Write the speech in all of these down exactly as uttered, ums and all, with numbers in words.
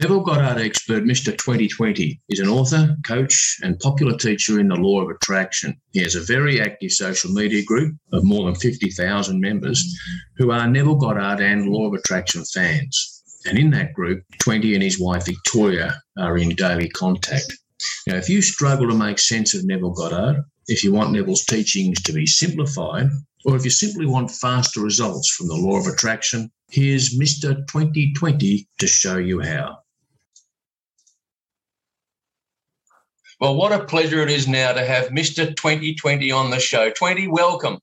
Neville Goddard expert Mister Twenty Twenty is an author, coach, and popular teacher in the Law of Attraction. He has a very active social media group of more than fifty thousand members who are Neville Goddard and Law of Attraction fans. And in that group, Twenty and his wife Victoria are in daily contact. Now, if you struggle to make sense of Neville Goddard, if you want Neville's teachings to be simplified, or if you simply want faster results from the Law of Attraction, here's Mister Twenty Twenty to show you how. Well, what a pleasure it is now to have Mister Twenty Twenty on the show. Twenty, welcome.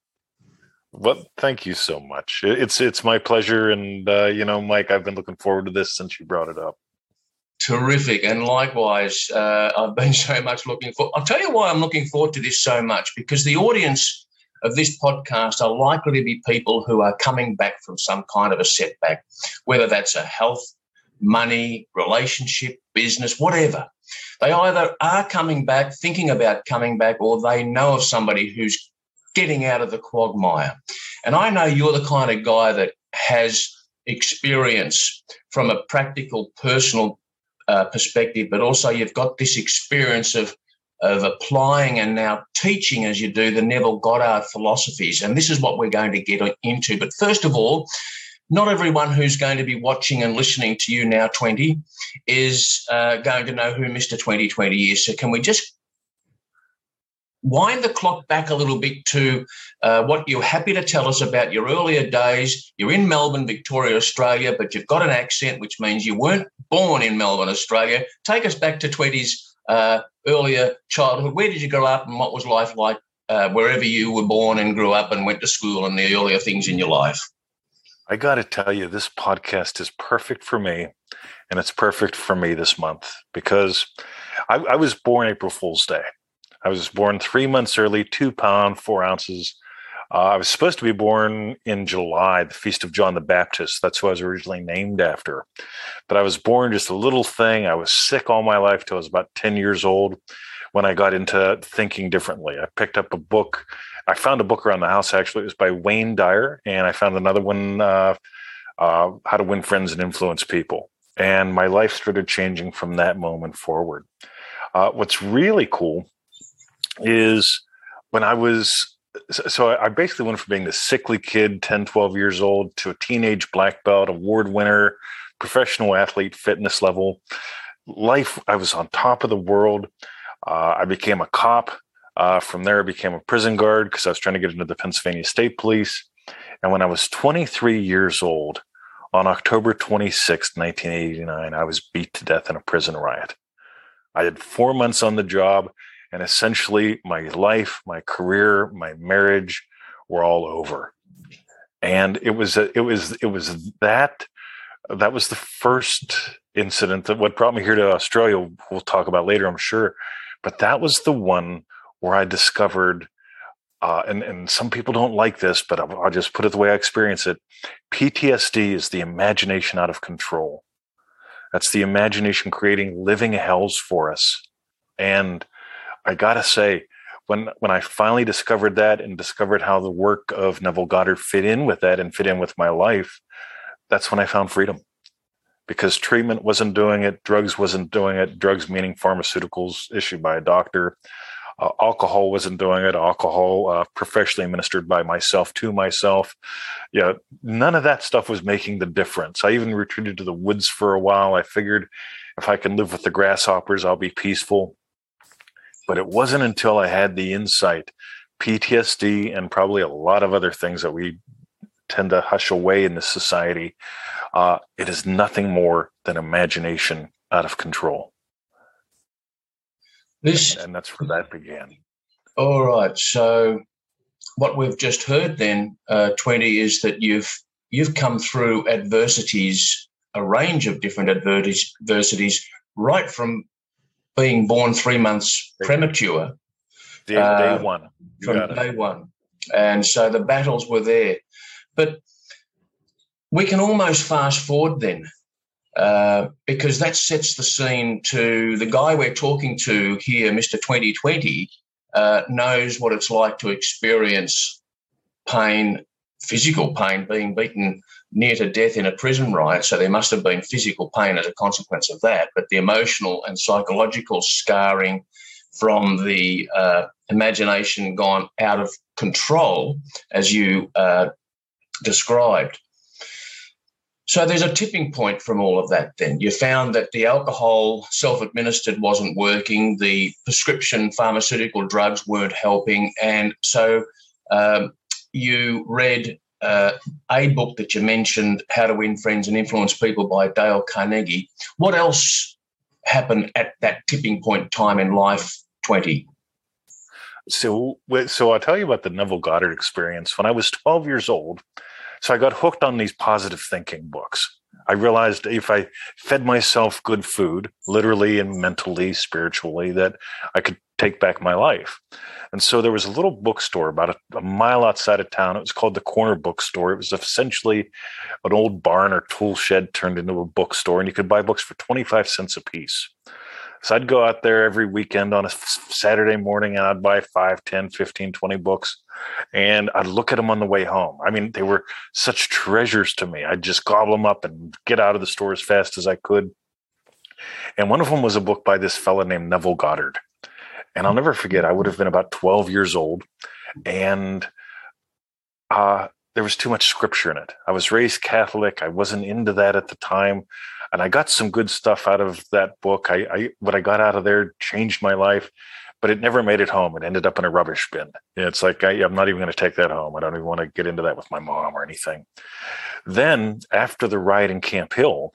Well, thank you so much. It's it's my pleasure, and uh, you know, Mike, I've been looking forward to this since you brought it up. Terrific, and likewise, uh, I've been so much looking forward. I'll tell you why I'm looking forward to this so much, because the audience of this podcast are likely to be people who are coming back from some kind of a setback, whether that's a health, money, relationship, business, whatever. They either are coming back, thinking about coming back, or they know of somebody who's getting out of the quagmire. And I know you're the kind of guy that has experience from a practical, personal uh, perspective, but also you've got this experience of of applying and now teaching, as you do, the Neville Goddard philosophies. And this is what we're going to get into. But first of all, not everyone who's going to be watching and listening to you now, Twenty, is uh, going to know who Mister Twenty Twenty is. So can we just wind the clock back a little bit to uh, what you're happy to tell us about your earlier days? You're in Melbourne, Victoria, Australia, but you've got an accent, which means you weren't born in Melbourne, Australia. Take us back to Twenty's Uh, earlier childhood. Where did you grow up, and what was life like uh, wherever you were born and grew up and went to school and the earlier things in your life? I got to tell you, this podcast is perfect for me, and it's perfect for me this month because I, I was born April Fool's Day. I was born three months early, two pound, four ounces. Uh, I was supposed to be born in July, the Feast of John the Baptist. That's who I was originally named after. But I was born just a little thing. I was sick all my life till I was about ten years old when I got into thinking differently. I picked up a book. I found a book around the house, actually. It was by Wayne Dyer. And I found another one, uh, uh, How to Win Friends and Influence People. And my life started changing from that moment forward. Uh, what's really cool is when I was... So I basically went from being the sickly kid, ten, twelve years old, to a teenage black belt, award winner, professional athlete, fitness level. Life, I was on top of the world. Uh, I became a cop. Uh, from there, I became a prison guard because I was trying to get into the Pennsylvania State Police. And when I was twenty-three years old, on October twenty-sixth, nineteen eighty-nine, I was beat to death in a prison riot. I had four months on the job. And essentially, my life, my career, my marriage were all over. And it was a, it was it was that that was the first incident that what brought me here to Australia. We'll talk about later, I'm sure. But that was the one where I discovered, uh, and and some people don't like this, but I'll, I'll just put it the way I experience it. P T S D is the imagination out of control. That's the imagination creating living hells for us, and I gotta say, when when I finally discovered that and discovered how the work of Neville Goddard fit in with that and fit in with my life, that's when I found freedom. Because treatment wasn't doing it, drugs wasn't doing it, drugs meaning pharmaceuticals issued by a doctor, uh, alcohol wasn't doing it, alcohol uh, professionally administered by myself to myself. You know, none of that stuff was making the difference. I even retreated to the woods for a while. I figured if I can live with the grasshoppers, I'll be peaceful. But it wasn't until I had the insight, P T S D and probably a lot of other things that we tend to hush away in this society, uh, it is nothing more than imagination out of control. This, and, and that's where that began. All right. So what we've just heard then, uh, Twenty, is that you've you've come through adversities, a range of different adversities, right from being born three months premature. Day, uh, day one. You from day one. And so the battles were there. But we can almost fast forward then uh, because that sets the scene to the guy we're talking to here, Mister Twenty Twenty, uh, knows what it's like to experience pain, physical pain, being beaten near to death in a prison riot, so there must have been physical pain as a consequence of that, but the emotional and psychological scarring from the uh, imagination gone out of control, as you uh, described. So there's a tipping point from all of that then. You found that the alcohol self-administered wasn't working, the prescription pharmaceutical drugs weren't helping, and so um, you read uh, a book that you mentioned, How to Win Friends and Influence People by Dale Carnegie. What else happened at that tipping point time in life, Twenty? So, so I'll tell you about the Neville Goddard experience. When I was twelve years old, so I got hooked on these positive thinking books. I realized if I fed myself good food, literally and mentally, spiritually, that I could take back my life. And so there was a little bookstore about a, a mile outside of town. It was called the Corner Bookstore. It was essentially an old barn or tool shed turned into a bookstore, and you could buy books for twenty-five cents a piece. So I'd go out there every weekend on a Saturday morning, and I'd buy five, ten, fifteen, twenty books, and I'd look at them on the way home. I mean, they were such treasures to me. I'd just gobble them up and get out of the store as fast as I could. And one of them was a book by this fellow named Neville Goddard. And I'll never forget, I would have been about twelve years old, and uh, there was too much scripture in it. I was raised Catholic. I wasn't into that at the time. And I got some good stuff out of that book. I, I what I got out of there changed my life, but it never made it home. It ended up in a rubbish bin. It's like, I, I'm not even going to take that home. I don't even want to get into that with my mom or anything. Then after the riot in Camp Hill,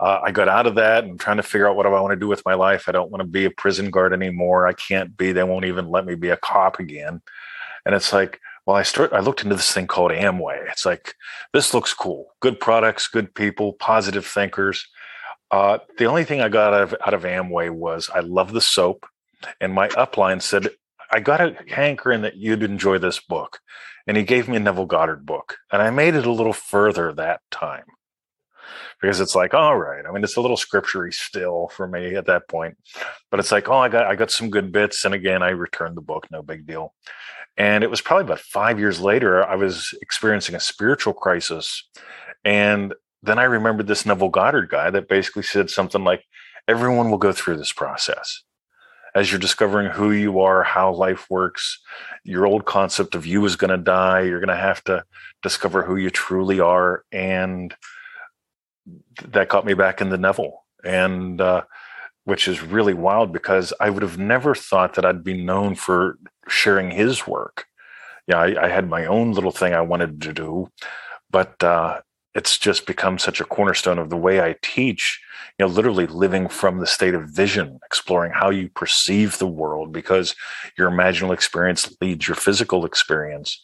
uh, I got out of that and trying to figure out what do I want to do with my life. I don't want to be a prison guard anymore. I can't be. They won't even let me be a cop again. And it's like, well, I start. I looked into this thing called Amway. It's like, this looks cool. Good products, good people, positive thinkers. Uh, the only thing I got out of, out of Amway was I love the soap. And my upline said, I got a hankering that you'd enjoy this book. And he gave me a Neville Goddard book. And I made it a little further that time. Because it's like, all right, I mean, it's a little scripture-y still for me at that point. But it's like, oh, I got I got some good bits. And again, I returned the book, no big deal. And it was probably about five years later, I was experiencing a spiritual crisis. And then I remembered this Neville Goddard guy that basically said something like, everyone will go through this process. As you're discovering who you are, how life works, your old concept of you is going to die. You're going to have to discover who you truly are. And that got me back into Neville, and uh, which is really wild because I would have never thought that I'd be known for sharing his work. Yeah, I, I had my own little thing I wanted to do, but uh, it's just become such a cornerstone of the way I teach, you know, literally living from the state of vision, exploring how you perceive the world because your imaginal experience leads your physical experience.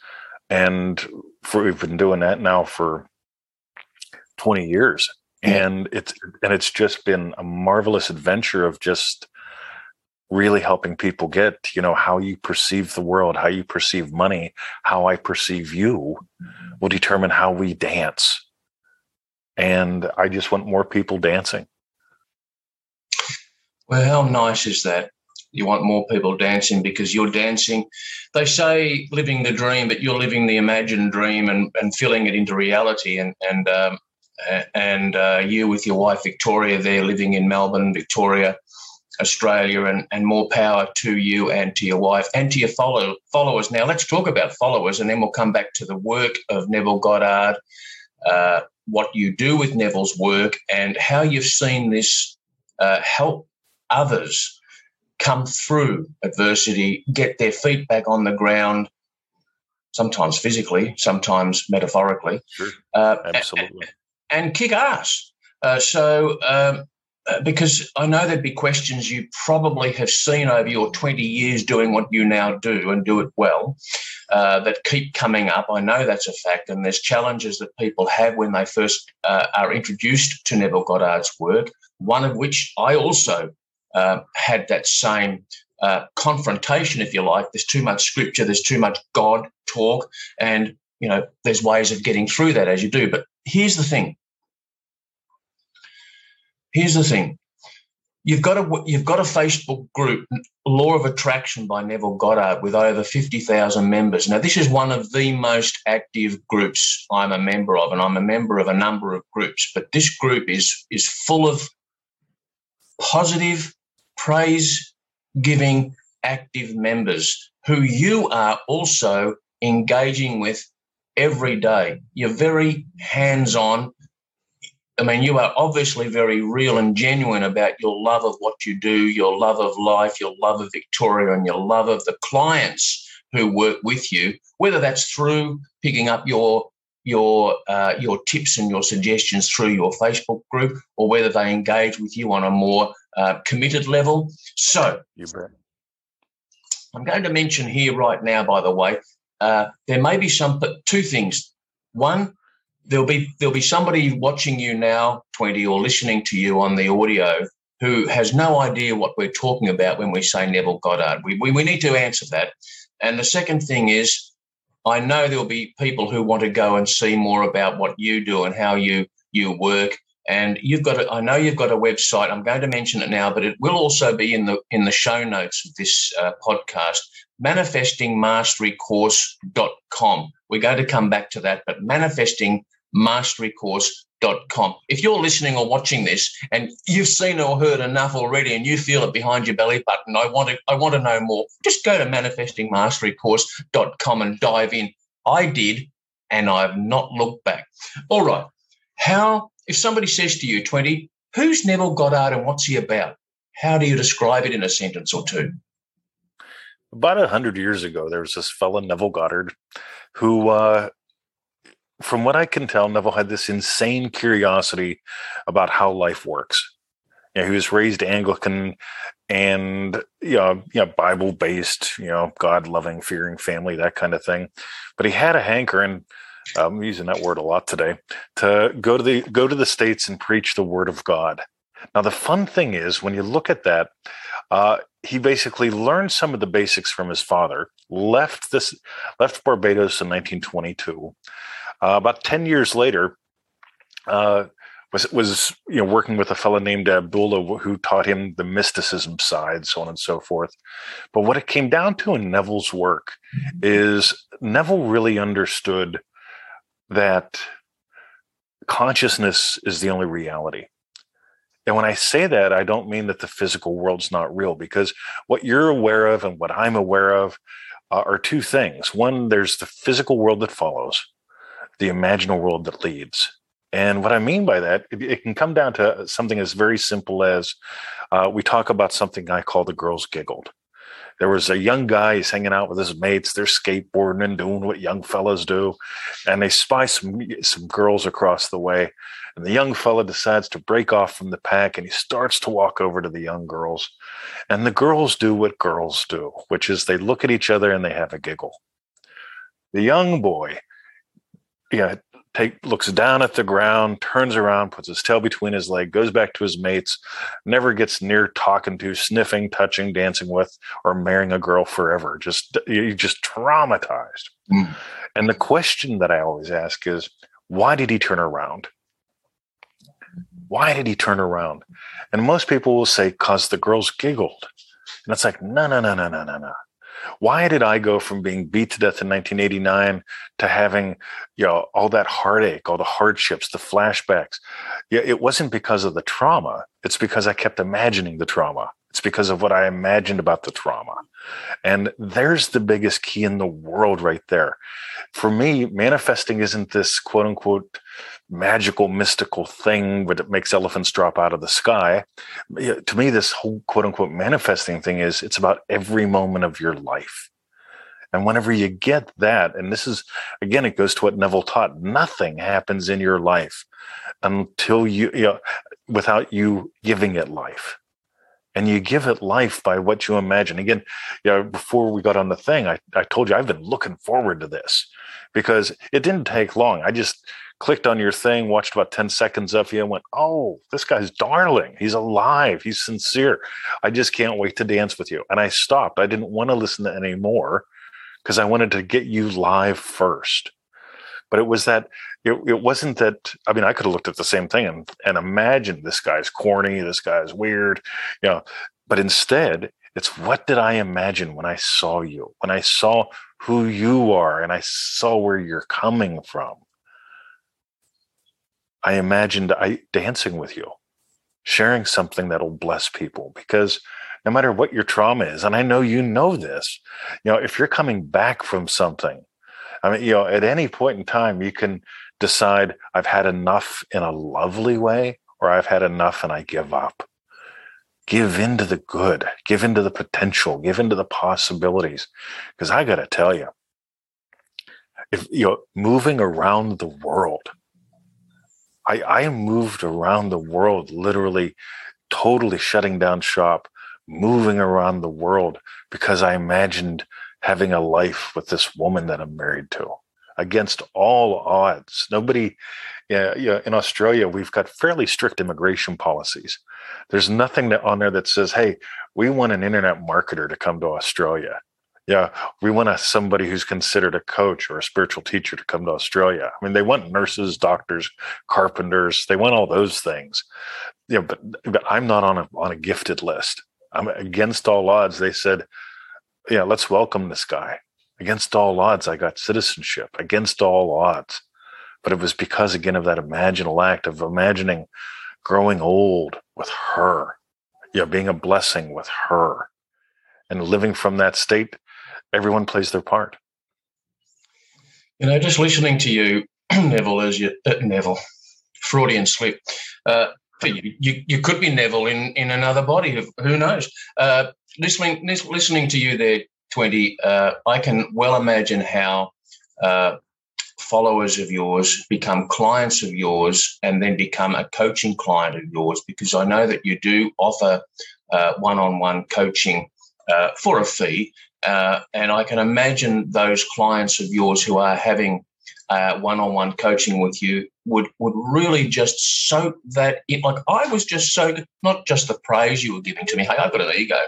And for, we've been doing that now for twenty years. And it's, and it's just been a marvelous adventure of just really helping people get, you know, how you perceive the world, how you perceive money, how I perceive you will determine how we dance. And I just want more people dancing. Well, how nice is that? You want more people dancing because you're dancing. They say living the dream, but you're living the imagined dream and, and filling it into reality. And, and, um, And uh, you with your wife, Victoria, there living in Melbourne, Victoria, Australia, and, and more power to you and to your wife and to your follow, followers. Now, let's talk about followers, and then we'll come back to the work of Neville Goddard, uh, what you do with Neville's work, and how you've seen this uh, help others come through adversity, get their feet back on the ground, sometimes physically, sometimes metaphorically. Sure. Uh, Absolutely. And, And kick ass. Uh, so, um, because I know there'd be questions you probably have seen over your twenty years doing what you now do and do it well, uh, that keep coming up. I know that's a fact. And there's challenges that people have when they first uh, are introduced to Neville Goddard's work, one of which I also uh, had that same uh, confrontation, if you like. There's too much scripture. There's too much God talk. And, you know, there's ways of getting through that as you do. But here's the thing. Here's the thing. You've got a you've got a Facebook group, Law of Attraction by Neville Goddard, with over fifty thousand members. Now, this is one of the most active groups I'm a member of, and I'm a member of a number of groups. But this group is is full of positive, praise-giving, active members who you are also engaging with every day. You're very hands-on. I mean, you are obviously very real and genuine about your love of what you do, your love of life, your love of Victoria, and your love of the clients who work with you, whether that's through picking up your your uh, your tips and your suggestions through your Facebook group, or whether they engage with you on a more uh, committed level. So you bet. I'm going to mention here right now, by the way, uh, there may be some two things. One, There'll be there'll be somebody watching you now, Twenty, or listening to you on the audio who has no idea what we're talking about when we say Neville Goddard. We, we, we need to answer that. And the second thing is, I know there'll be people who want to go and see more about what you do and how you you work. And you've got a, I know you've got a website. I'm going to mention it now, but it will also be in the in the show notes of this uh, podcast. Manifesting Mastery Course dot com. We're going to come back to that, but Manifesting Mastery Course dot com. If you're listening or watching this and you've seen or heard enough already and you feel it behind your belly button, I want to I want to know more, just go to Manifesting Mastery Course dot com and dive in. I did, and I've not looked back. All right. How, if somebody says to you, Twenty, who's Neville Goddard and what's he about? How do you describe it in a sentence or two? About a hundred years ago, there was this fellow, Neville Goddard, who, uh, from what I can tell, Neville had this insane curiosity about how life works. You know, he was raised Anglican and, you know, you know Bible-based, you know, God-loving, fearing family, that kind of thing. But he had a hankering, I'm using that word a lot today, to go to the go to the States and preach the word of God. Now, the fun thing is, when you look at that, uh, he basically learned some of the basics from his father, left this, left Barbados in nineteen twenty-two. Uh, about ten years later, uh, was was you know working with a fellow named Abdullah who taught him the mysticism side, so on and so forth. But what it came down to in Neville's work is Neville really understood that consciousness is the only reality. And when I say that, I don't mean that the physical world's not real, because what you're aware of and what I'm aware of uh, are two things. One, there's the physical world that follows, the imaginal world that leads. And what I mean by that, it, it can come down to something as very simple as uh, we talk about something I call the girls giggled. There was a young guy, he's hanging out with his mates, they're skateboarding and doing what young fellas do, and they spy some some girls across the way, and the young fella decides to break off from the pack, and he starts to walk over to the young girls, and the girls do what girls do, which is they look at each other and they have a giggle. The young boy, yeah, take, looks down at the ground, turns around, puts his tail between his leg, goes back to his mates, never gets near talking to, sniffing, touching, dancing with, or marrying a girl forever. Just, you're just traumatized. Mm. And the question that I always ask is, why did he turn around? Why did he turn around? And most people will say, because the girls giggled. And it's like, no, no, no, no, no, no, no. Why did I go from being beat to death in nineteen eighty-nine to having, you know, all that heartache, all the hardships, the flashbacks? Yeah, it wasn't because of the trauma. It's because I kept imagining the trauma. It's because of what I imagined about the trauma. And there's the biggest key in the world right there. For me, manifesting isn't this quote unquote magical, mystical thing that makes elephants drop out of the sky. To me, this whole quote unquote manifesting thing is it's about every moment of your life. And whenever you get that, and this is, again, it goes to what Neville taught, nothing happens in your life until you, you know, without you giving it life. And you give it life by what you imagine. Again, you know, before we got on the thing, I, I told you I've been looking forward to this because it didn't take long. I just clicked on your thing, watched about ten seconds of you and went, oh, this guy's darling. He's alive. He's sincere. I just can't wait to dance with you. And I stopped. I didn't want to listen to any more because I wanted to get you live first. But it was that it, it wasn't that, I mean, I could have looked at the same thing and, and imagined this guy's corny, this guy's weird, you know, but instead it's what did I imagine when I saw you, when I saw who you are and I saw where you're coming from. I imagined I dancing with you, sharing something that'll bless people, because no matter what your trauma is, and I know you know this, you know, if you're coming back from something, I mean, you know, at any point in time, you can decide I've had enough in a lovely way, or I've had enough and I give up. Give into the good, give into the potential, give into the possibilities. Because I got to tell you, if you know, moving around the world, I, I moved around the world, literally totally shutting down shop, moving around the world because I imagined having a life with this woman that I'm married to against all odds. Nobody, yeah, you know, in Australia, we've got fairly strict immigration policies. There's nothing that, on there that says, hey, we want an internet marketer to come to Australia. Yeah, we want a, somebody who's considered a coach or a spiritual teacher to come to Australia. I mean, they want nurses, doctors, carpenters. They want all those things. Yeah, but, but I'm not on a on a gifted list. I'm against all odds. They said, yeah, let's welcome this guy. Against all odds, I got citizenship. Against all odds. But it was because, again, of that imaginal act of imagining growing old with her, yeah, being a blessing with her, and living from that state. Everyone plays their part. You know, just listening to you, Neville, as you, uh, Neville, Freudian slip. Uh, You, you, you could be Neville in, in another body. Who knows? Uh, listening listening to you there, Twenty, uh, I can well imagine how uh, followers of yours become clients of yours and then become a coaching client of yours, because I know that you do offer uh, one-on-one coaching uh, for a fee, uh, and I can imagine those clients of yours who are having Uh, one-on-one coaching with you would would really just soak that in. Like, I was just so, not just the praise you were giving to me, hey, I've got an ego,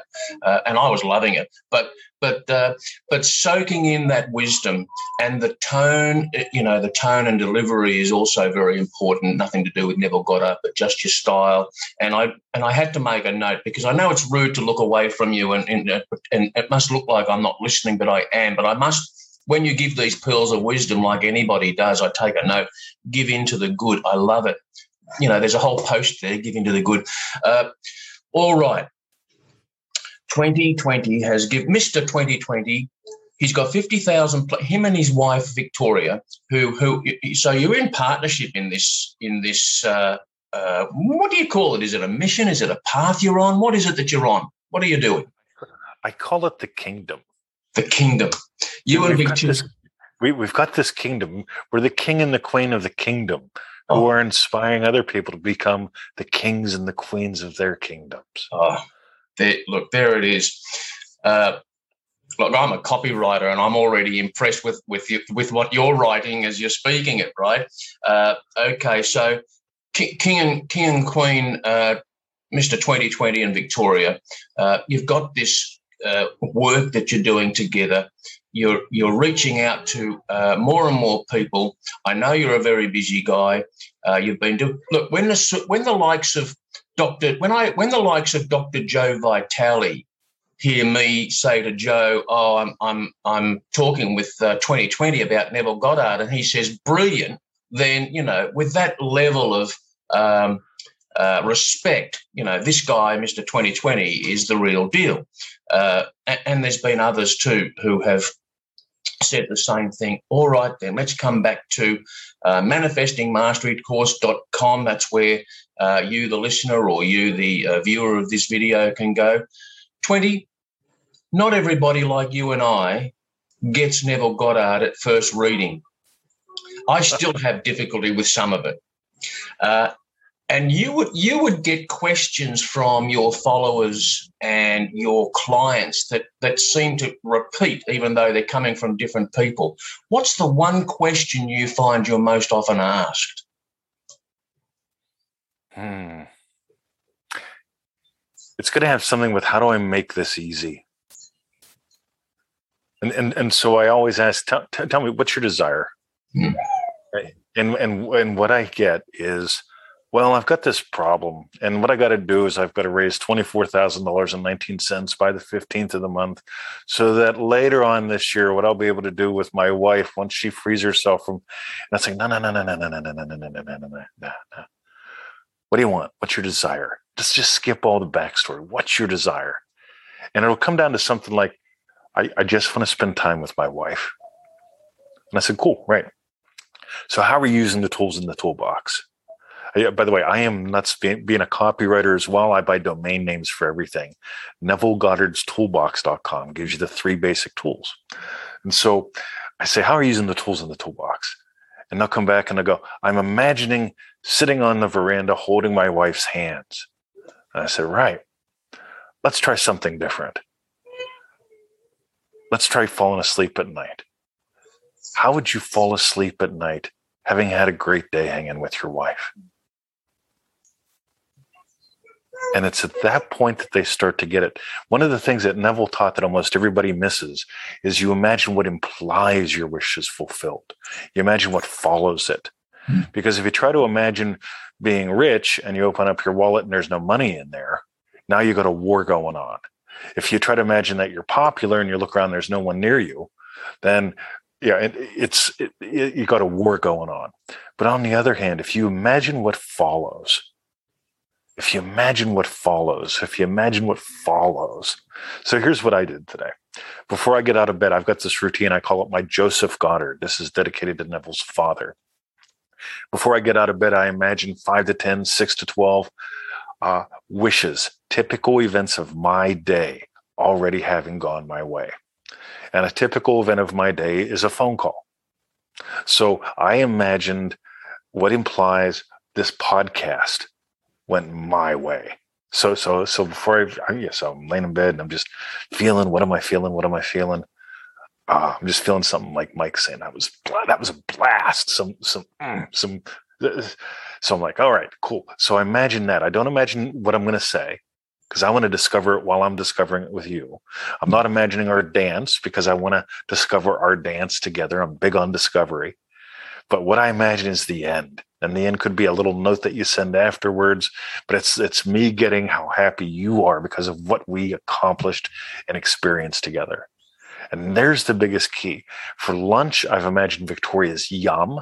uh, and I was loving it, but but uh, but soaking in that wisdom, and the tone, you know, the tone and delivery is also very important. Nothing to do with Neville Goddard, but just your style. And I and I had to make a note, because I know it's rude to look away from you, and and, and it must look like I'm not listening, but I am. But I must. When you give these pearls of wisdom, like anybody does, I take a note, give into the good. I love it. You know, there's a whole post there, give into the good. Uh, all right. twenty twenty has given, Mister Twenty Twenty, he's got fifty thousand, him and his wife, Victoria, who, who, so you're in partnership in this, in this, uh, uh, what do you call it? Is it a mission? Is it a path you're on? What is it that you're on? What are you doing? I call it the kingdom. The kingdom. You and Victoria. We, we've got this kingdom. We're the king and the queen of the kingdom, oh. who are inspiring other people to become the kings and the queens of their kingdoms. Oh, there, look, there it is. Uh, look, I'm a copywriter, and I'm already impressed with with you, with what you're writing as you're speaking it. Right? Uh, okay, so king, king and king and queen, uh, Mister Twenty Twenty and Victoria. Uh, you've got this uh, work that you're doing together. You're you're reaching out to uh, more and more people. I know you're a very busy guy. Uh, you've been doing look when the when the likes of Doctor when I when the likes of Doctor Joe Vitale hear me say to Joe, oh, I'm I'm I'm talking with uh, twenty twenty about Neville Goddard, and he says brilliant. Then you know, with that level of um, uh, respect, you know, this guy, Mister twenty twenty, is the real deal. Uh, and, and there's been others too who have said the same thing. All right, then let's come back to uh, manifesting mastery course dot com. That's where uh, you, the listener, or you, the uh, viewer of this video, can go. Twenty, not everybody like you and I gets Neville Goddard at first reading. I still have difficulty with some of it. Uh, And you would you would get questions from your followers and your clients that, that seem to repeat, even though they're coming from different people. What's the one question you find you're most often asked? Hmm. It's going to have something with, how do I make this easy? And and, and so I always ask, tell, tell me, what's your desire? Hmm. And and and what I get is, well, I've got this problem, and what I got to do is I've got to raise twenty-four thousand dollars and nineteen cents by the fifteenth of the month, so that later on this year, what I'll be able to do with my wife once she frees herself from. And I say, no, no, no, no, no, no, no, no, no, no, no, no, no, no, no. What do you want? What's your desire? Just just skip all the backstory. What's your desire? And it'll come down to something like, I, I just want to spend time with my wife. And I said, cool, right. So how are you using the tools in the toolbox? I, by the way, I am nuts being, being a copywriter as well. I buy domain names for everything. Neville Goddards Toolbox dot com gives you the three basic tools. And so I say, how are you using the tools in the toolbox? And they'll come back and they'll go, I'm imagining sitting on the veranda holding my wife's hands. And I said, right, let's try something different. Let's try falling asleep at night. How would you fall asleep at night having had a great day hanging with your wife? And it's at that point that they start to get it. One of the things that Neville taught that almost everybody misses is you imagine what implies your wish is fulfilled. You imagine what follows it. Hmm. Because if you try to imagine being rich and you open up your wallet and there's no money in there, now you got a war going on. If you try to imagine that you're popular and you look around, there's no one near you, then yeah, it, it's it, it, you got a war going on. But on the other hand, if you imagine what follows, if you imagine what follows, if you imagine what follows. So here's what I did today. Before I get out of bed, I've got this routine. I call it my Joseph Goddard. This is dedicated to Neville's father. Before I get out of bed, I imagine five to ten, six to twelve uh, wishes, typical events of my day already having gone my way. And a typical event of my day is a phone call. So I imagined what implies this podcast went my way. So so so before I, I yes, I'm laying in bed and I'm just feeling, what am I feeling? What am I feeling? Uh, I'm just feeling something like Mike saying that was that was a blast. Some some mm, some. So I'm like, all right, cool. So I imagine that. I don't imagine what I'm going to say, because I want to discover it while I'm discovering it with you. I'm not imagining our dance, because I want to discover our dance together. I'm big on discovery. But what I imagine is the end. And the end could be a little note that you send afterwards. But it's it's me getting how happy you are because of what we accomplished and experienced together. And there's the biggest key. For lunch, I've imagined Victoria's yum.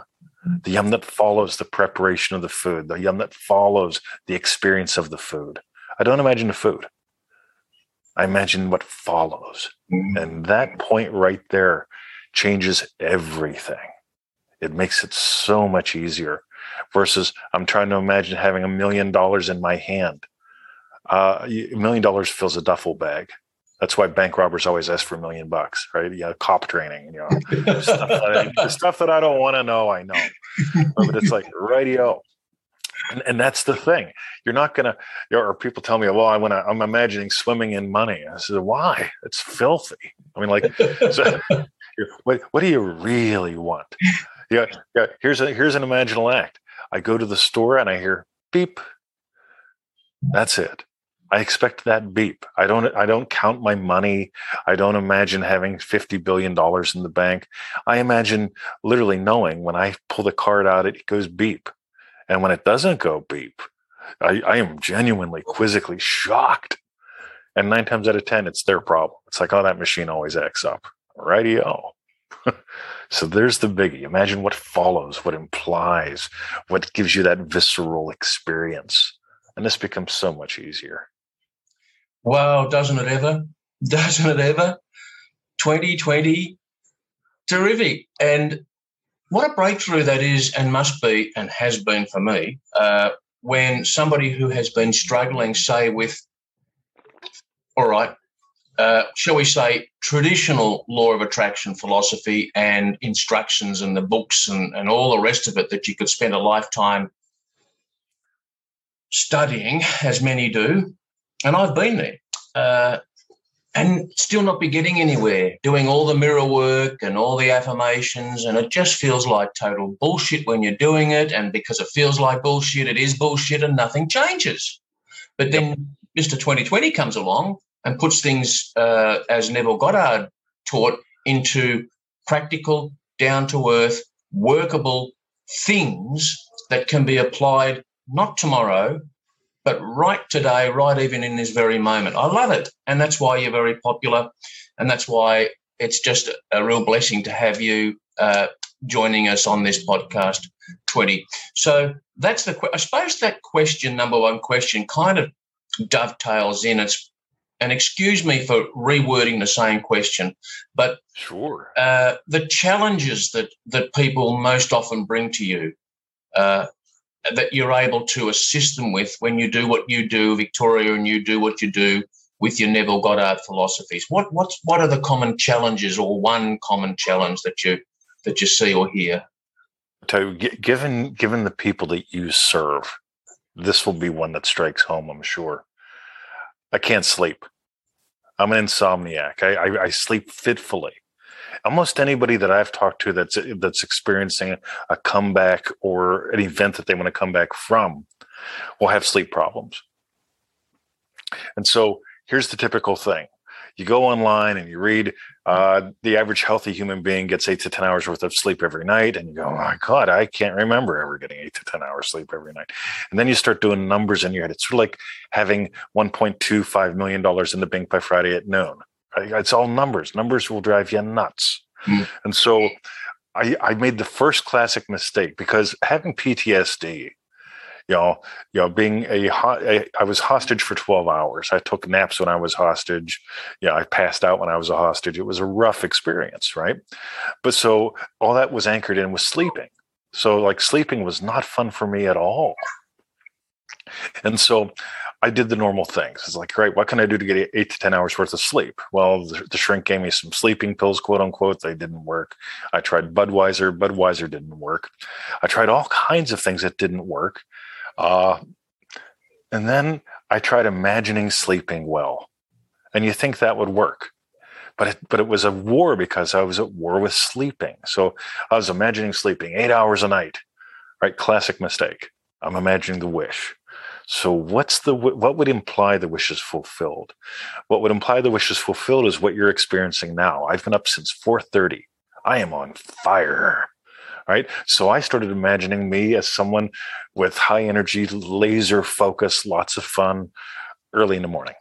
The yum that follows the preparation of the food. The yum that follows the experience of the food. I don't imagine the food. I imagine what follows. Mm-hmm. And that point right there changes everything. It makes it so much easier versus I'm trying to imagine having a million dollars in my hand. Uh, a million dollars fills a duffel bag. That's why bank robbers always ask for a million bucks, right? Yeah, cop training, you know, stuff that I, stuff that I don't want to know, I know. But it's like, radio. And, and that's the thing. You're not going to, you know, or people tell me, well, I wanna, I'm imagining swimming in money. I said, why? It's filthy. I mean, like, so, what, what do you really want? Yeah, yeah, here's, a, here's an imaginal act. I go to the store and I hear beep. That's it. I expect that beep. I don't, I don't count my money. I don't imagine having fifty billion dollars in the bank. I imagine literally knowing when I pull the card out, it goes beep. And when it doesn't go beep, I, I am genuinely quizzically shocked. And nine times out of ten, it's their problem. It's like, oh, that machine always acts up. Righty-o. So there's the biggie. Imagine what follows, what implies, what gives you that visceral experience. And this becomes so much easier. Wow, doesn't it ever? Doesn't it ever? twenty twenty, terrific. And what a breakthrough that is, and must be, and has been for me, uh, when somebody who has been struggling, say, with, all right, uh, shall we say, traditional law of attraction philosophy and instructions and the books and, and all the rest of it that you could spend a lifetime studying, as many do, and I've been there, uh, and still not be getting anywhere, doing all the mirror work and all the affirmations, and it just feels like total bullshit when you're doing it, and because it feels like bullshit, it is bullshit, and nothing changes. But then Mister Twenty Twenty comes along and puts things, uh, as Neville Goddard taught, into practical, down-to-earth, workable, things that can be applied not tomorrow, but right today, right even in this very moment. I love it. And that's why you're very popular. And that's why it's just a real blessing to have you uh, joining us on this podcast, Twenty. So that's the question. I suppose that question, number one question, kind of dovetails in. It's, and excuse me for rewording the same question, but sure. Uh, the challenges that, that people most often bring to you, uh, that you're able to assist them with when you do what you do, Victoria, and you do what you do with your Neville Goddard philosophies. What what's what are the common challenges, or one common challenge that you that you see or hear? So, given given the people that you serve, this will be one that strikes home, I'm sure. I can't sleep. I'm an insomniac. I, I, I sleep fitfully. Almost anybody that I've talked to that's that's experiencing a comeback or an event that they want to come back from will have sleep problems. And so here's the typical thing. You go online and you read uh, the average healthy human being gets eight to ten hours worth of sleep every night. And you go, oh, my God, I can't remember ever getting eight to ten hours sleep every night. And then you start doing numbers in your head. It's sort of like having one point two five million dollars in the bank by Friday at noon. It's all numbers. Numbers will drive you nuts. Mm. And so I, I made the first classic mistake, because having P T S D, you know, you know, being a, a I was hostage for twelve hours. I took naps when I was hostage. Yeah, you know, I passed out when I was a hostage. It was a rough experience, right? But so all that was anchored in was sleeping. So like sleeping was not fun for me at all. And so I did the normal things. It's like, great, what can I do to get eight to ten hours worth of sleep? Well, the, the shrink gave me some sleeping pills, quote unquote. They didn't work. I tried Budweiser. Budweiser didn't work. I tried all kinds of things that didn't work. Uh, and then I tried imagining sleeping well. And you think that would work. But it, but it was a war, because I was at war with sleeping. So I was imagining sleeping eight hours a night, right? Classic mistake. I'm imagining the wish. So what's the what would imply the wish is fulfilled? What would imply the wish is fulfilled is what you're experiencing now. I've been up since four thirty. I am on fire, right? So I started imagining me as someone with high energy, laser focus, lots of fun early in the morning.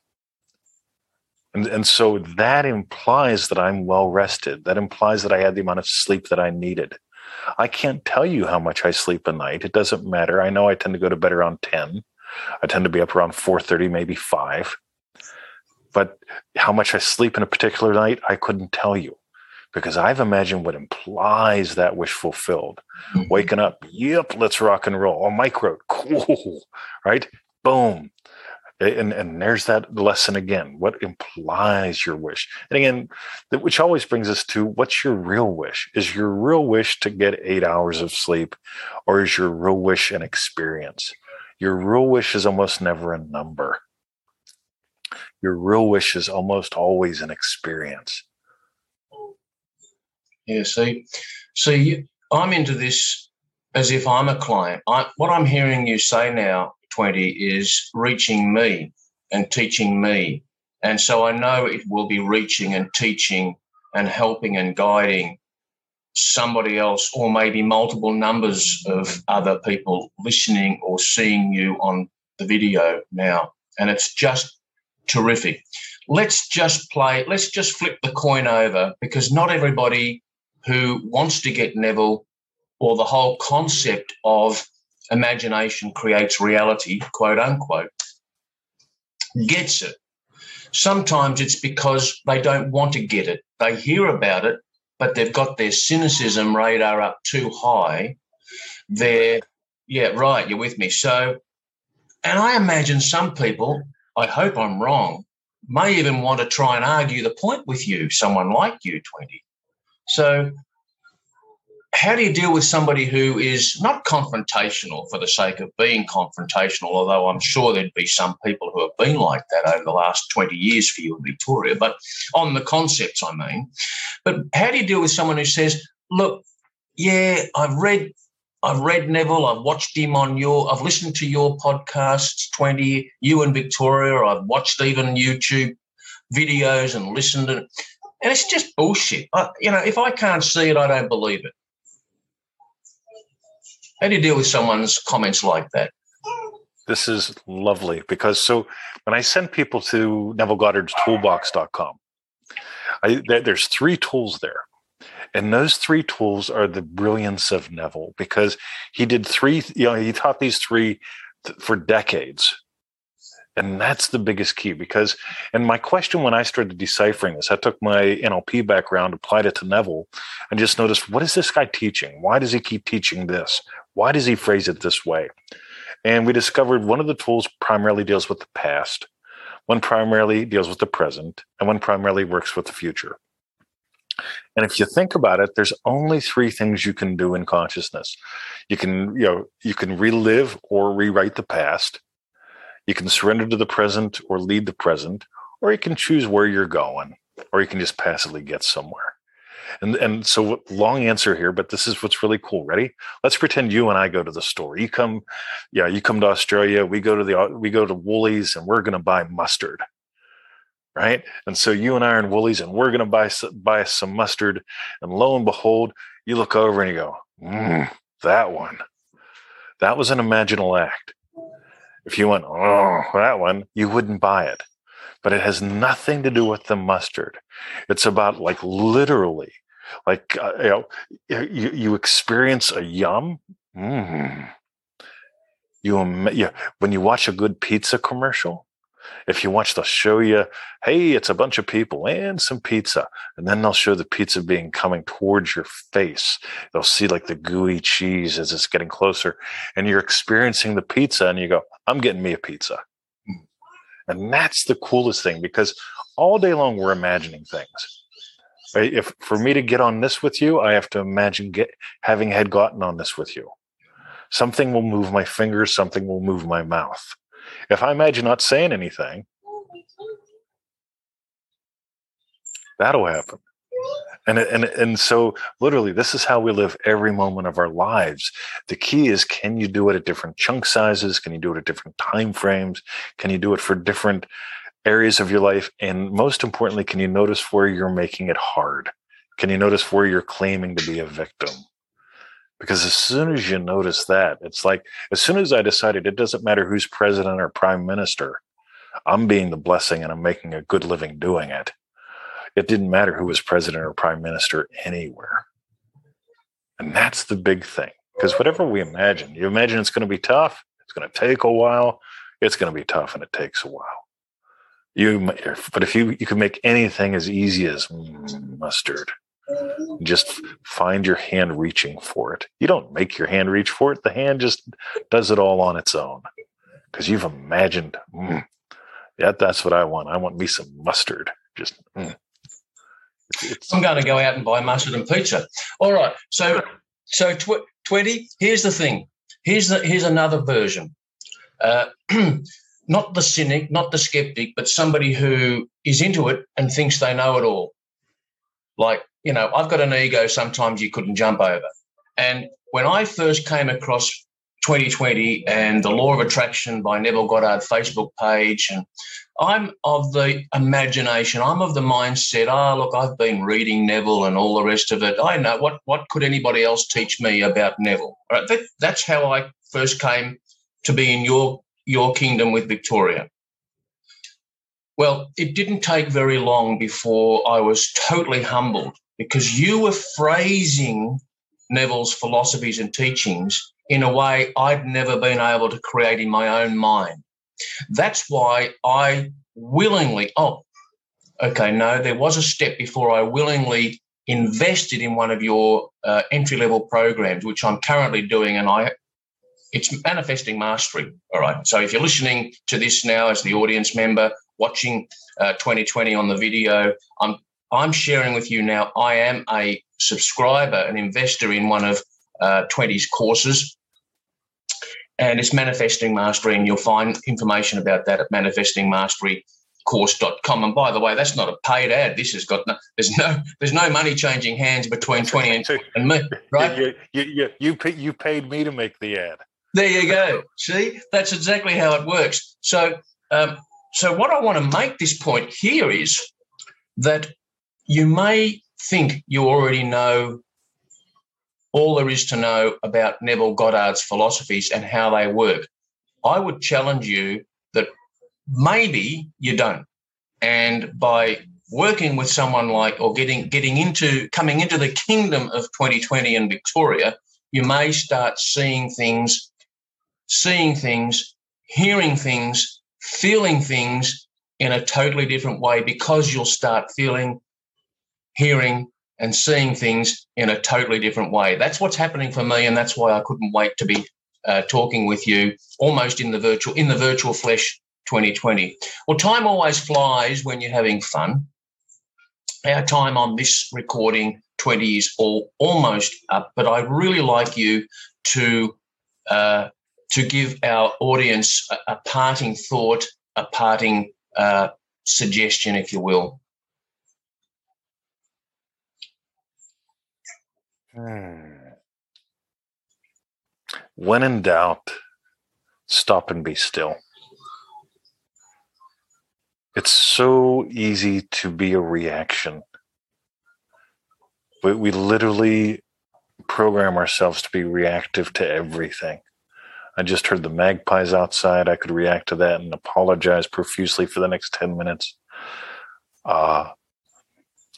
And, and so that implies that I'm well rested. That implies that I had the amount of sleep that I needed. I can't tell you how much I sleep a night. It doesn't matter. I know I tend to go to bed around ten. I tend to be up around four thirty, maybe five. But how much I sleep in a particular night, I couldn't tell you, because I've imagined what implies that wish fulfilled. Mm-hmm. Waking up, yep, let's rock and roll. Oh, Mike wrote, cool, right? Boom. And, and there's that lesson again. What implies your wish? And again, which always brings us to, what's your real wish? Is your real wish to get eight hours of sleep, or is your real wish an experience? Your real wish is almost never a number. Your real wish is almost always an experience. Yeah, see, see, I'm into this as if I'm a client. I, what I'm hearing you say now, Twenty, is reaching me and teaching me. And so I know it will be reaching and teaching and helping and guiding somebody else, or maybe multiple numbers of other people listening or seeing you on the video now. And it's just terrific. Let's just play, let's just flip the coin over, because not everybody who wants to get Neville, or the whole concept of imagination creates reality, quote unquote, gets it. Sometimes it's because they don't want to get it. They hear about it, but they've got their cynicism radar up too high. They're, yeah, right, you're with me. So, and I imagine some people, I hope I'm wrong, may even want to try and argue the point with you, someone like you, Twenty. So how do you deal with somebody who is not confrontational for the sake of being confrontational, although I'm sure there'd be some people who have been like that over the last twenty years for you in Victoria, but on the concepts, I mean. But how do you deal with someone who says, look, yeah, I've read I've read Neville, I've watched him on your, I've listened to your podcasts, Twenty, you and Victoria, I've watched even YouTube videos and listened, and, and it's just bullshit. I, you know, if I can't see it, I don't believe it. How do you deal with someone's comments like that? This is lovely, because so when I send people to Neville Goddards Toolbox dot com, I, there, there's three tools there. And those three tools are the brilliance of Neville, because he did three, you know, he taught these three th- for decades. And that's the biggest key, because, and my question when I started deciphering this, I took my N L P background, applied it to Neville, and just noticed, what is this guy teaching? Why does he keep teaching this? Why does he phrase it this way? And we discovered one of the tools primarily deals with the past, one primarily deals with the present, and one primarily works with the future. And if you think about it, there's only three things you can do in consciousness. You can, you know, you can relive or rewrite the past. You can surrender to the present or lead the present, or you can choose where you're going, or you can just passively get somewhere. And and so long answer here, but this is what's really cool. Ready? Let's pretend you and I go to the store. You come, yeah, you come to Australia. We go to the we go to Woolies, and we're going to buy mustard. Right? And so you and I are in Woolies, and we're going to buy, buy some mustard. And lo and behold, you look over and you go, mm, that one. That was an imaginal act. If you went, oh, that one, you wouldn't buy it. But it has nothing to do with the mustard. It's about like literally, like, uh, you know, you, you experience a yum. Mm. You, you, when you watch a good pizza commercial, if you watch, they'll show you, hey, it's a bunch of people and some pizza. And then they'll show the pizza being coming towards your face. They'll see like the gooey cheese as it's getting closer. And you're experiencing the pizza and you go, I'm getting me a pizza. And that's the coolest thing, because all day long we're imagining things. Right? If for me to get on this with you, I have to imagine get, having had gotten on this with you. Something will move my fingers. Something will move my mouth. If I imagine not saying anything, that'll happen. And, and, and so literally, this is how we live every moment of our lives. The key is, can you do it at different chunk sizes? Can you do it at different time frames? Can you do it for different areas of your life? And most importantly, can you notice where you're making it hard? Can you notice where you're claiming to be a victim? Because as soon as you notice that, it's like, as soon as I decided it doesn't matter who's president or prime minister, I'm being the blessing and I'm making a good living doing it. It didn't matter who was president or prime minister anywhere. And that's the big thing. Because whatever we imagine, you imagine it's going to be tough, it's going to take a while, it's going to be tough and it takes a while. You, But if you, you can make anything as easy as mustard. Just find your hand reaching for it. You don't make your hand reach for it. The hand just does it all on its own, because you've imagined, mm, yeah, that's what I want. I want me some mustard. Just, mm. it's, it's, I'm going to go out and buy mustard and pizza. All right. So, so tw- twenty. Here's the thing. Here's the here's another version. Uh, not the cynic, not the skeptic, but somebody who is into it and thinks they know it all. Like, you know, I've got an ego sometimes you couldn't jump over. And when I first came across twenty twenty and the Law of Attraction by Neville Goddard Facebook page, and I'm of the imagination, I'm of the mindset, ah, oh, look, I've been reading Neville and all the rest of it. I know, what what could anybody else teach me about Neville? All right, that, that's how I first came to be in your your kingdom with Victoria. Well, it didn't take very long before I was totally humbled, because you were phrasing Neville's philosophies and teachings in a way I'd never been able to create in my own mind. That's why I willingly, oh, okay, no, there was a step before I willingly invested in one of your uh, entry-level programs, which I'm currently doing, and I it's Manifesting Mastery, all right? So if you're listening to this now as the audience member, watching uh, twenty twenty on the video, I'm I'm sharing with you now, I am a subscriber, an investor in one of uh, twenty's courses, and it's Manifesting Mastery, and you'll find information about that at Manifesting Mastery Course dot com. And by the way, that's not a paid ad. This has got no, there's no there's no money changing hands between twenty and, and me, right? You, you, you, you, pay, you paid me to make the ad. There you go. See, that's exactly how it works. So, um, So what I want to make this point here is that you may think you already know all there is to know about Neville Goddard's philosophies and how they work. I would challenge you that maybe you don't. And by working with someone like, or getting getting into, coming into the kingdom of twenty twenty and Victoria, you may start seeing things, seeing things, hearing things, feeling things in a totally different way, because you'll start feeling, hearing, and seeing things in a totally different way. That's what's happening for me, and that's why I couldn't wait to be uh, talking with you almost in the virtual, in the virtual flesh twenty twenty. Well, time always flies when you're having fun. Our time on this recording, twenty, is all, almost up, but I really like you to uh, to give our audience a, a parting thought, a parting uh, suggestion, if you will. When in doubt, stop and be still. It's so easy to be a reaction. We, we literally program ourselves to be reactive to everything. I just heard the magpies outside. I could react to that and apologize profusely for the next ten minutes. Uh,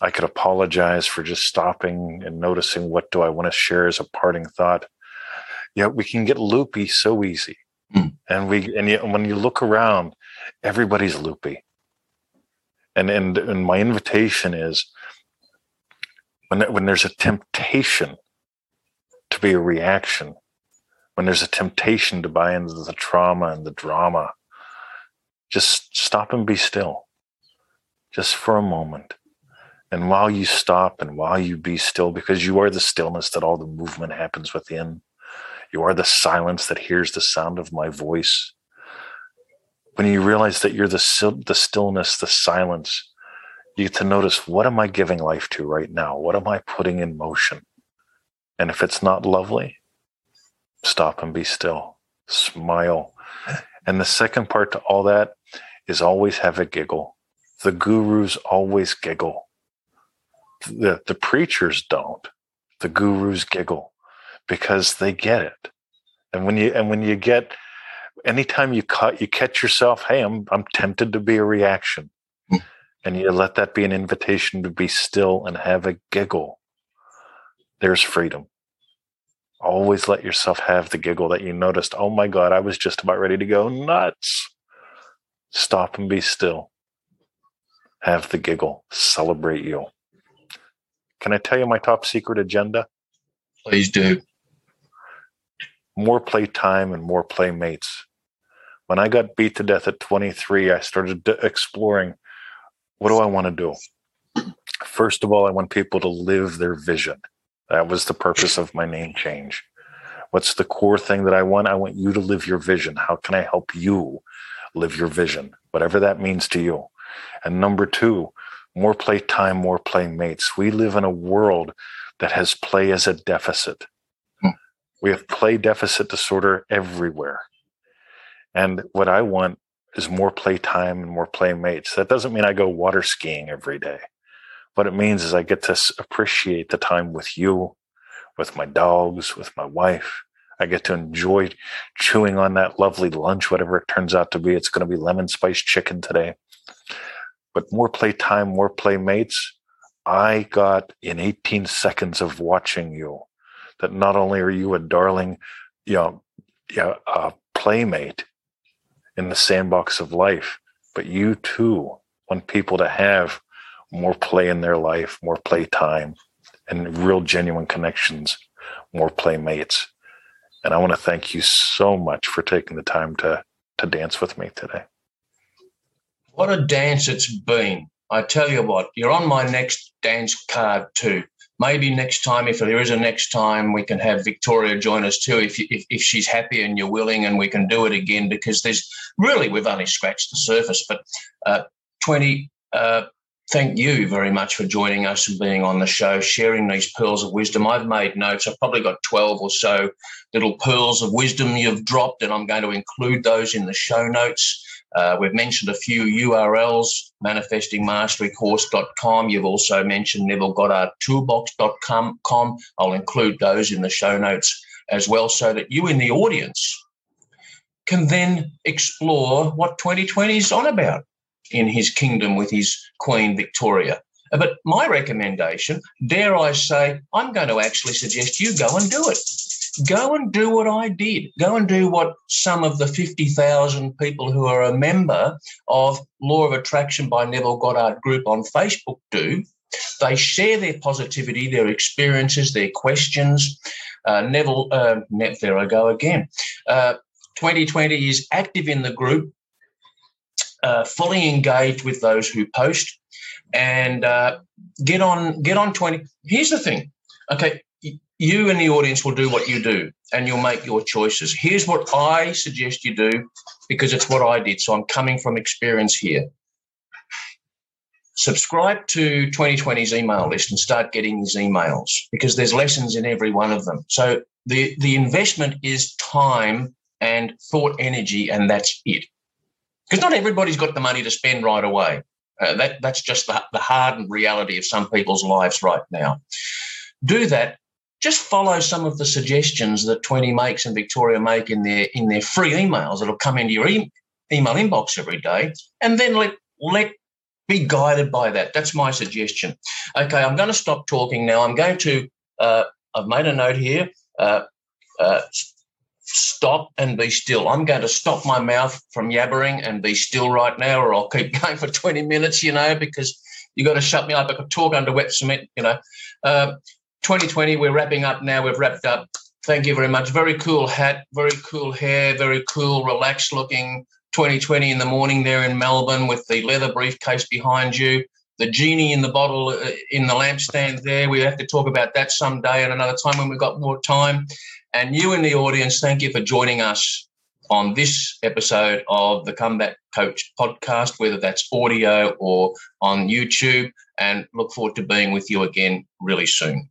I could apologize for just stopping and noticing, what do I want to share as a parting thought? Yeah, we can get loopy so easy. Mm. And we and yet when you look around, everybody's loopy. And, and and my invitation is, when when there's a temptation to be a reaction, when there's a temptation to buy into the trauma and the drama, just stop and be still, just for a moment. And while you stop and while you be still, because you are the stillness that all the movement happens within, you are the silence that hears the sound of my voice. When you realize that you're the, the stillness, the silence, you get to notice, what am I giving life to right now? What am I putting in motion? And if it's not lovely, stop and be still. Smile. And the second part to all that is always have a giggle. The gurus always giggle. The, the preachers don't. The gurus giggle because they get it. And when you and when you get, anytime you ca- you catch yourself, hey, I'm I'm tempted to be a reaction, and you let that be an invitation to be still and have a giggle. There's freedom. Always let yourself have the giggle that you noticed. Oh my God, I was just about ready to go nuts. Stop and be still. Have the giggle. Celebrate you. Can I tell you my top secret agenda? Please do. More playtime and more playmates. When I got beat to death at twenty-three, I started exploring, what do I want to do? First of all, I want people to live their vision. That was the purpose of my name change. What's the core thing that I want? I want you to live your vision. How can I help you live your vision? Whatever that means to you. And number two, more playtime, more playmates. We live in a world that has play as a deficit. Hmm. We have play deficit disorder everywhere. And what I want is more playtime and more playmates. That doesn't mean I go water skiing every day. What it means is I get to appreciate the time with you, with my dogs, with my wife. I get to enjoy chewing on that lovely lunch, whatever it turns out to be. It's going to be lemon spice chicken today. But more playtime, more playmates. I got in eighteen seconds of watching you that not only are you a darling, you know, you know, a playmate in the sandbox of life, but you too want people to have more play in their life, more playtime, and real genuine connections, more playmates. And I want to thank you so much for taking the time to to dance with me today. What a dance it's been. I tell you what, you're on my next dance card too. Maybe next time, if there is a next time, we can have Victoria join us too, if, you, if if she's happy and you're willing, and we can do it again, because there's really, we've only scratched the surface. But uh, twenty, uh, thank you very much for joining us and being on the show, sharing these pearls of wisdom. I've made notes. I've probably got twelve or so little pearls of wisdom you've dropped, and I'm going to include those in the show notes. Uh, we've mentioned a few U R Ls, Manifesting Mastery Course dot com. You've also mentioned Neville Goddard Toolbox dot com. I'll include those in the show notes as well, so that you in the audience can then explore what twenty twenty is on about in his kingdom with his Queen Victoria. But my recommendation, dare I say, I'm going to actually suggest you go and do it. Go and do what I did. Go and do what some of the fifty thousand people who are a member of Law of Attraction by Neville Goddard group on Facebook do. They share their positivity, their experiences, their questions. Uh, Neville, uh, ne- there I go again. Uh, twenty twenty is active in the group, uh, fully engaged with those who post, and uh, get on. Get on twenty. Here's the thing. Okay, you and the audience will do what you do, and you'll make your choices. Here's what I suggest you do, because it's what I did. So I'm coming from experience here. Subscribe to twenty twenty's email list and start getting his emails, because there's lessons in every one of them. So the the investment is time and thought energy, and that's it. Because not everybody's got the money to spend right away. Uh, that, that's just the, the hardened reality of some people's lives right now. Do that. Just follow some of the suggestions that twenty makes and Victoria make in their in their free emails that'll come into your e- email inbox every day, and then let let be guided by that. That's my suggestion. Okay, I'm going to stop talking now. I'm going to. Uh, I've made a note here. Uh, uh, Stop and be still. I'm going to stop my mouth from yabbering and be still right now, or I'll keep going for twenty minutes, you know, because you've got to shut me up. I could talk under wet cement, you know. Uh, twenty twenty, we're wrapping up now. We've wrapped up. Thank you very much. Very cool hat, very cool hair, very cool, relaxed looking. twenty twenty in the morning there in Melbourne with the leather briefcase behind you. The genie in the bottle, uh, in the lampstand there. We have to talk about that someday at another time when we've got more time. And you in the audience, thank you for joining us on this episode of the Comeback Coach podcast, whether that's audio or on YouTube, and look forward to being with you again really soon.